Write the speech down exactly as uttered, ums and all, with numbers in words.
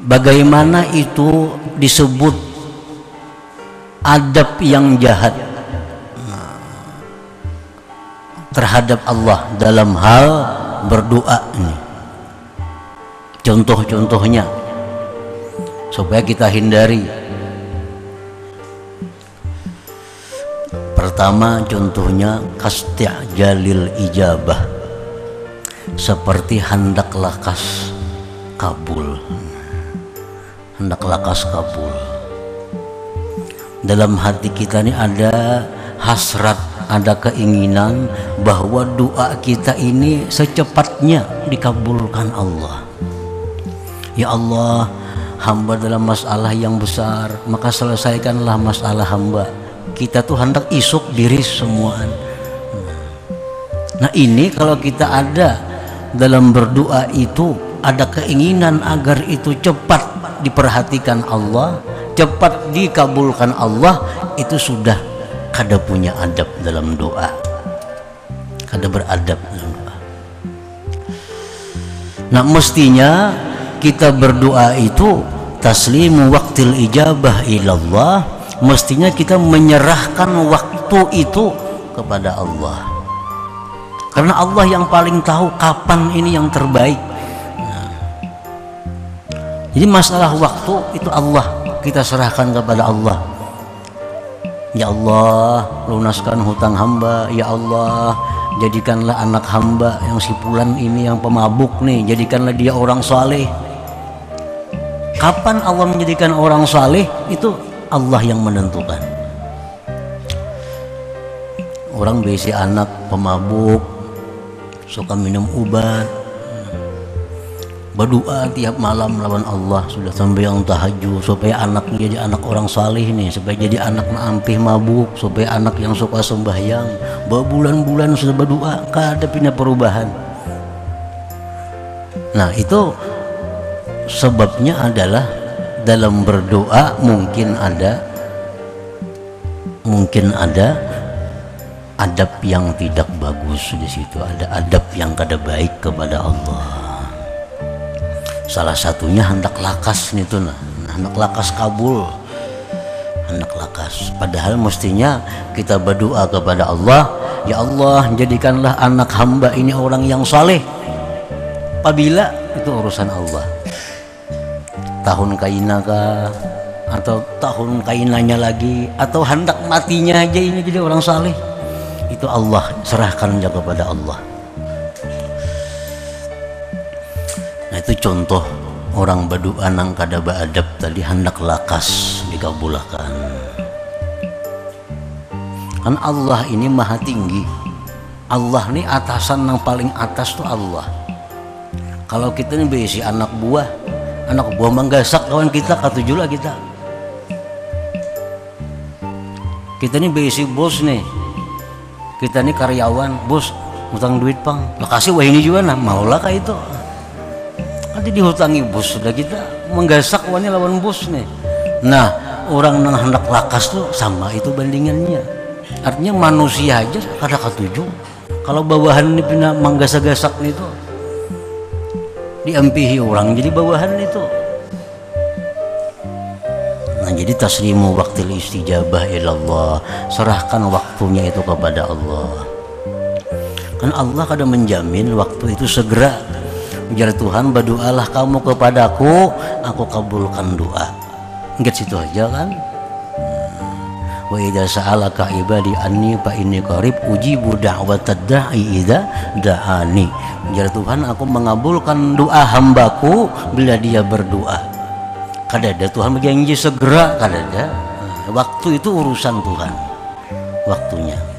Bagaimana itu disebut adab yang jahat terhadap Allah dalam hal berdoa ini. Contoh-contohnya supaya kita hindari. Pertama contohnya kastihjalil ijabah, seperti hendak lakas kabul. Hendak lakas kabul. Dalam hati kita ini ada hasrat, ada keinginan bahwa doa kita ini secepatnya dikabulkan Allah. Ya Allah, hamba dalam masalah yang besar, maka selesaikanlah masalah hamba. Kita tuh hendak isuk diri semua. Nah ini kalau kita ada dalam berdoa itu ada keinginan agar itu cepat diperhatikan Allah, cepat dikabulkan Allah, itu sudah kada punya adab dalam doa, kada beradab dalam doa. Nah mestinya kita berdoa itu taslimu waktil ijabah ilallah, mestinya kita menyerahkan waktu itu kepada Allah, karena Allah yang paling tahu kapan ini yang terbaik. Jadi masalah waktu itu Allah, kita serahkan kepada Allah. Ya Allah, lunaskan hutang hamba. Ya Allah, jadikanlah anak hamba yang si Fulan ini yang pemabuk nih, jadikanlah dia orang saleh. Kapan Allah menjadikan orang saleh itu Allah yang menentukan. Orang biasa anak pemabuk, suka minum obat, berdoa tiap malam lawan Allah, sudah sampai yang tahajud supaya anaknya jadi anak orang saleh nih, supaya jadi anak ampih mabuk, supaya anak yang suka sembahyang. Berbulan-bulan sudah berdoa, kada pindah perubahan. Nah itu sebabnya adalah dalam berdoa mungkin ada mungkin ada adab yang tidak bagus di situ, ada adab yang kada baik kepada Allah. Salah satunya hendak lakas itu, nah hendak lakas kabul, hendak lakas. Padahal mestinya kita berdoa kepada Allah, ya Allah jadikanlah anak hamba ini orang yang saleh. Apabila itu urusan Allah, tahun kaina kah, atau tahun kainanya lagi, atau hendak matinya aja ini jadi orang saleh, itu Allah, serahkan aja kepada Allah. Itu contoh orang berdoa nang kada beradab tadi, hendak lakas dikabulkan. Kan Allah ini maha tinggi. Allah ini atasan, yang paling atas tuh Allah. Kalau kita ini berisi anak buah, anak buah menggasak kawan kita, katujulah kita. Kita ini berisi bos nih, kita ini karyawan, bos utang duit pang, lokasi wah ini juga nah, maulah kah itu? Nanti dihutangi bos, sudah kita menggasak wani lawan bos nih. Nah orang nang hendak lakas tuh sama itu bandingannya. Artinya manusia aja kada katuju. Kalau bawahan ini pindah menggasak-gasak nih tuh, diampihi orang jadi bawahan itu. Nah jadi taslimu waktil istijabah ilallah, serahkan waktunya itu kepada Allah. Kan Allah kada menjamin waktu itu segera. Ujar Tuhan, berdoalah kamu kepadaku, aku kabulkan doa. Ingat situ aja kan. Wa idza sa'alaka ibadi anni fa inni qarib ujibu da'watad da'i idza da'ani. Ujar Tuhan, aku mengabulkan doa hambaku bila dia berdoa. Kadada Tuhan berjanji segera, kadada. Waktu itu urusan Tuhan. Waktunya.